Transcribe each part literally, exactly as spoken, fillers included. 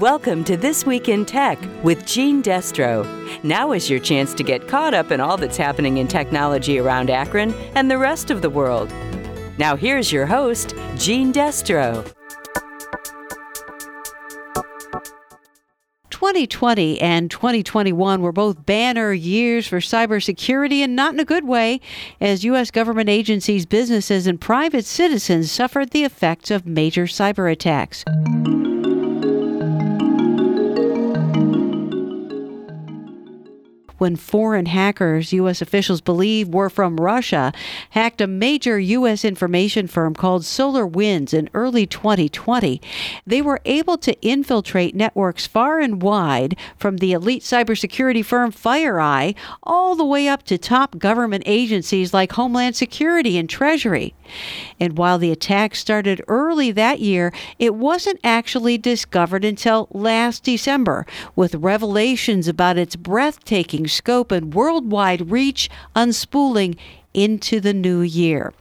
Welcome to This Week in Tech with Gene Destro. Now is your chance to get caught up in all that's happening in technology around Akron and the rest of the world. Now here's your host, Gene Destro. twenty twenty and twenty twenty-one were both banner years for cybersecurity, and not in a good way, as U S government agencies, businesses, and private citizens suffered the effects of major cyber attacks. When foreign hackers U S officials believe were from Russia hacked a major U S information firm called SolarWinds in early twenty twenty, they were able to infiltrate networks far and wide, from the elite cybersecurity firm FireEye all the way up to top government agencies like Homeland Security and Treasury. And while the attack started early that year, it wasn't actually discovered until last December, with revelations about its breathtaking scope and worldwide reach unspooling into the new year.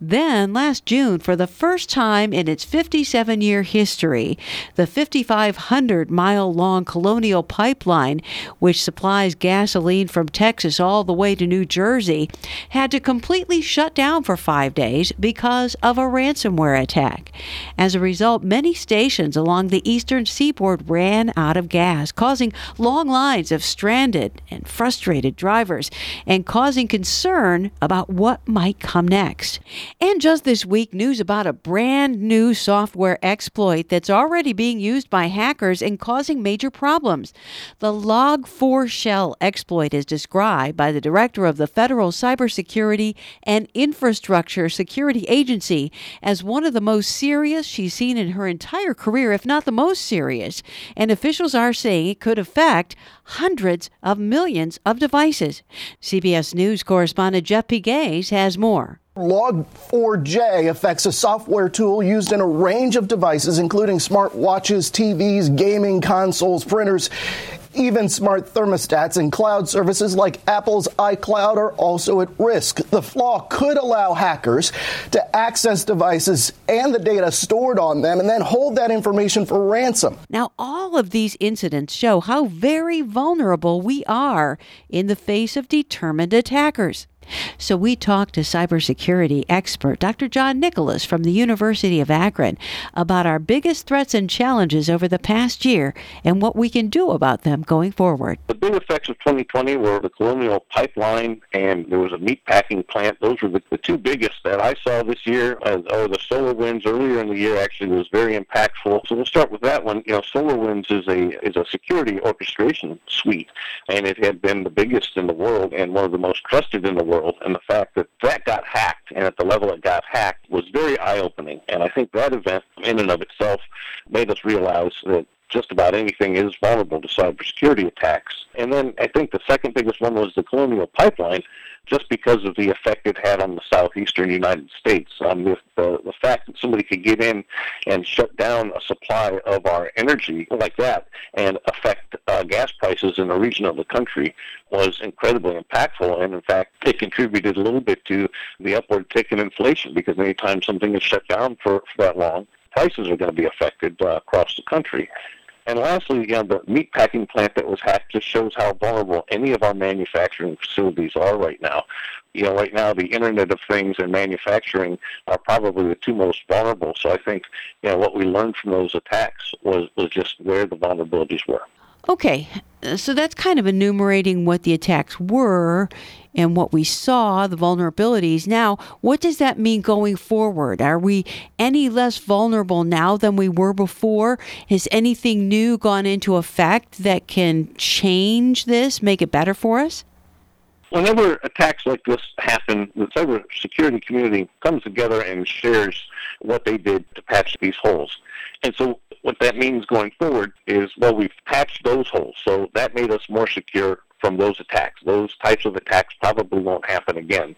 Then, last June, for the first time in its fifty-seven-year history, the fifty-five hundred mile long Colonial Pipeline, which supplies gasoline from Texas all the way to New Jersey, had to completely shut down for five days because of a ransomware attack. As a result, many stations along the eastern seaboard ran out of gas, causing long lines of stranded and frustrated drivers and causing concern about what might come next. And just this week, news about a brand new software exploit that's already being used by hackers and causing major problems. The Log four Shell exploit is described by the director of the Federal Cybersecurity and Infrastructure Security Agency as one of the most serious she's seen in her entire career, if not the most serious. And officials are saying it could affect hundreds of millions of devices. C B S News correspondent Jeff Pegues has more. Log four J affects a software tool used in a range of devices, including smartwatches, T Vs, gaming consoles, printers. Even smart thermostats and cloud services like Apple's iCloud are also at risk. The flaw could allow hackers to access devices and the data stored on them and then hold that information for ransom. Now, all of these incidents show how very vulnerable we are in the face of determined attackers. So we talked to cybersecurity expert Doctor John Nicholas from the University of Akron about our biggest threats and challenges over the past year and what we can do about them going forward. The big effects of twenty twenty were the Colonial Pipeline and there was a meatpacking plant. Those were the, the two biggest that I saw this year, as, or the SolarWinds earlier in the year actually was very impactful. So we'll start with that one. You know, SolarWinds is a, is a security orchestration suite, and it had been the biggest in the world and one of the most trusted in the world. And the fact that that got hacked, and at the level it got hacked, was very eye-opening. And I think that event, in and of itself, made us realize that just about anything is vulnerable to cybersecurity attacks. And then I think the second biggest one was the Colonial Pipeline, just because of the effect it had on the southeastern United States. Um, the, the, the fact that somebody could get in and shut down a supply of our energy like that and affect uh, gas prices in a region of the country was incredibly impactful. And in fact, it contributed a little bit to the upward tick in inflation, because anytime something is shut down for, for that long, prices are going to be affected uh, across the country. And lastly, you know, the meatpacking plant that was hacked just shows how vulnerable any of our manufacturing facilities are right now. You know, right now the Internet of Things and manufacturing are probably the two most vulnerable. So I think, you know, what we learned from those attacks was, was just where the vulnerabilities were. Okay, so that's kind of enumerating what the attacks were and what we saw, the vulnerabilities. Now, what does that mean going forward? Are we any less vulnerable now than we were before? Has anything new gone into effect that can change this, make it better for us? Whenever attacks like this happen, the cybersecurity community comes together and shares what they did to patch these holes. And so what that means going forward is, well, we've patched those holes, so that made us more secure from those attacks. Those types of attacks probably won't happen again.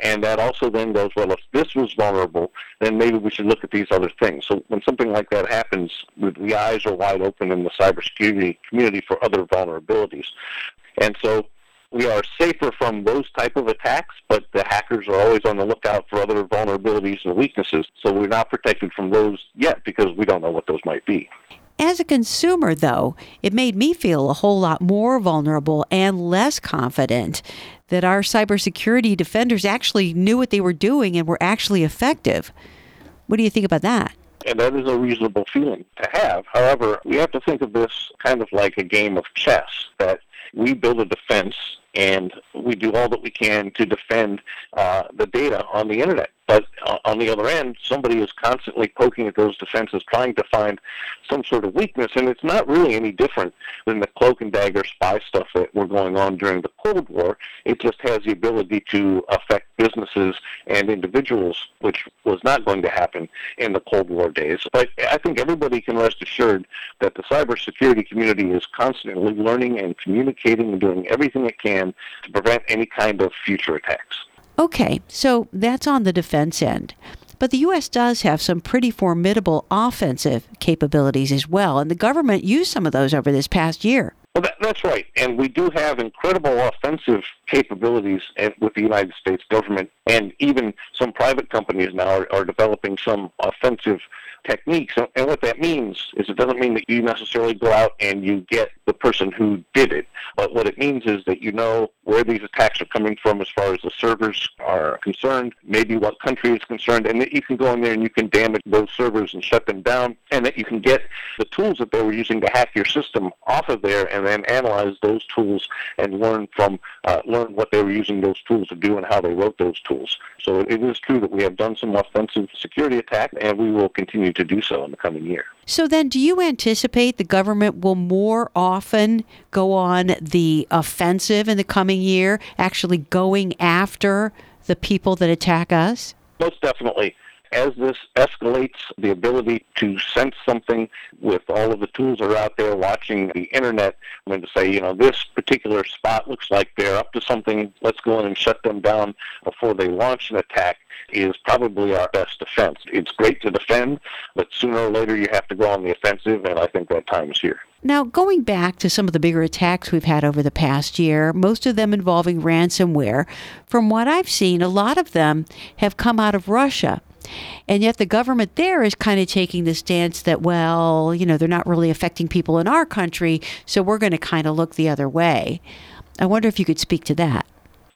And that also then goes, well, if this was vulnerable, then maybe we should look at these other things. So when something like that happens, the eyes are wide open in the cybersecurity community for other vulnerabilities. And so we are safer from those type of attacks, but the hackers are always on the lookout for other vulnerabilities and weaknesses. So we're not protected from those yet because we don't know what those might be. As a consumer, though, it made me feel a whole lot more vulnerable and less confident that our cybersecurity defenders actually knew what they were doing and were actually effective. What do you think about that? And that is a reasonable feeling to have. However, we have to think of this kind of like a game of chess, that we build a defense and we do all that we can to defend uh, the data on the internet. But uh, on the other end, somebody is constantly poking at those defenses, trying to find some sort of weakness, and it's not really any different than the cloak and dagger spy stuff that were going on during the Cold War. It just has the ability to affect businesses and individuals, which was not going to happen in the Cold War days. But I think everybody can rest assured that the cybersecurity community is constantly learning and communicating and doing everything it can to prevent any kind of future attacks. Okay, so that's on the defense end. But the U S does have some pretty formidable offensive capabilities as well, and the government used some of those over this past year. Well, that, that's right, and we do have incredible offensive capabilities at, with the United States government, and even some private companies now are, are developing some offensive techniques, and what that means is it doesn't mean that you necessarily go out and you get the person who did it, but what it means is that you know where these attacks are coming from as far as the servers are concerned, maybe what country is concerned, and that you can go in there and you can damage those servers and shut them down, and that you can get the tools that they were using to hack your system off of there and then analyze those tools and learn from uh, learn what they were using those tools to do and how they wrote those tools. So it is true that we have done some offensive security attack, and we will continue to do so in the coming year. So then, do you anticipate the government will more often go on the offensive in the coming year, actually going after the people that attack us? Most definitely. As this escalates, the ability to sense something with all of the tools that are out there watching the internet, I mean, to say, you know, this particular spot looks like they're up to something, let's go in and shut them down before they launch an attack, is probably our best defense. It's great to defend, but sooner or later you have to go on the offensive, and I think that time is here. Now, going back to some of the bigger attacks we've had over the past year, most of them involving ransomware, from what I've seen, a lot of them have come out of Russia. And yet the government there is kind of taking the stance that, well, you know, they're not really affecting people in our country, so we're going to kind of look the other way. I wonder if you could speak to that.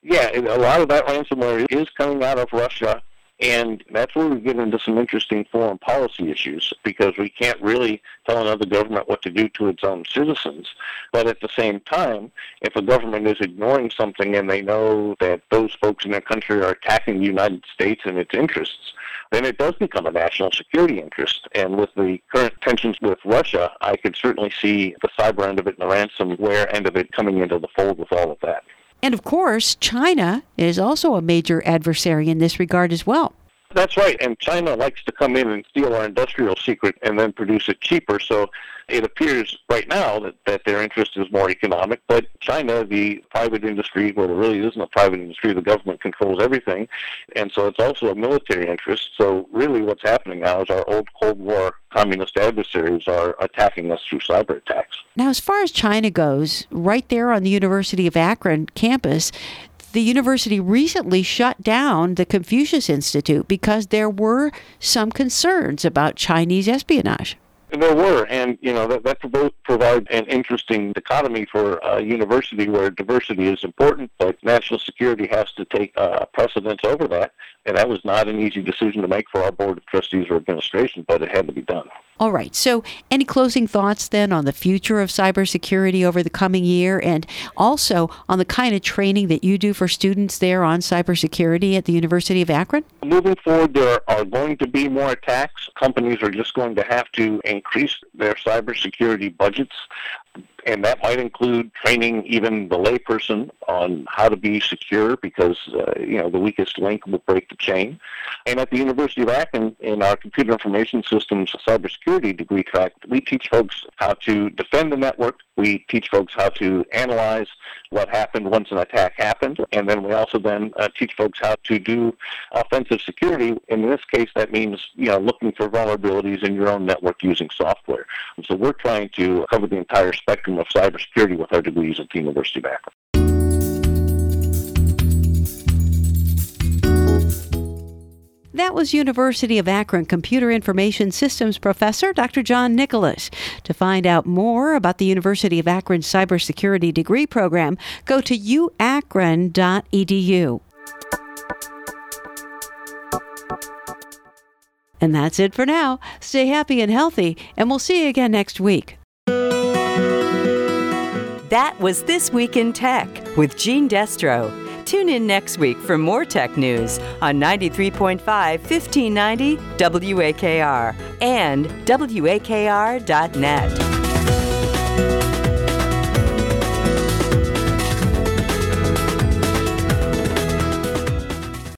Yeah, a lot of that ransomware is coming out of Russia, and that's where we get into some interesting foreign policy issues, because we can't really tell another government what to do to its own citizens. But at the same time, if a government is ignoring something and they know that those folks in their country are attacking the United States and its interests, then it does become a national security interest. And with the current tensions with Russia, I could certainly see the cyber end of it and the ransomware end of it coming into the fold with all of that. And of course, China is also a major adversary in this regard as well. That's right, and China likes to come in and steal our industrial secret and then produce it cheaper, so it appears right now that, that their interest is more economic, but China, the private industry, well, there really isn't a private industry, the government controls everything, and so it's also a military interest, so really what's happening now is our old Cold War communist adversaries are attacking us through cyber attacks. Now, as far as China goes, right there on the University of Akron campus, the university recently shut down the Confucius Institute because there were some concerns about Chinese espionage. There were, and you know that, that both provide an interesting dichotomy for a university where diversity is important, but national security has to take uh, precedence over that, and that was not an easy decision to make for our board of trustees or administration, but it had to be done. All right, so any closing thoughts then on the future of cybersecurity over the coming year, and also on the kind of training that you do for students there on cybersecurity at the University of Akron? Moving forward, there are going to be more attacks. Companies are just going to have to increase their cybersecurity budgets, and that might include training even the layperson on how to be secure, because uh, you know the weakest link will break the chain. And at the University of Akron, in our Computer Information Systems Cybersecurity degree track, we teach folks how to defend the network. We teach folks how to analyze what happened once an attack happened, and then we also then uh, teach folks how to do offensive security. In this case, that means you know looking for vulnerabilities in your own network using software. And so we're trying to cover the entire spectrum of cybersecurity with our degrees at the University of Akron. That was University of Akron Computer Information Systems Professor Doctor John Nicholas. To find out more about the University of Akron Cybersecurity Degree Program, go to u akron dot e d u. And that's it for now. Stay happy and healthy, and we'll see you again next week. That was This Week in Tech with Gene Destro. Tune in next week for more tech news on ninety-three point five, fifteen ninety W A K R and W A K R dot net.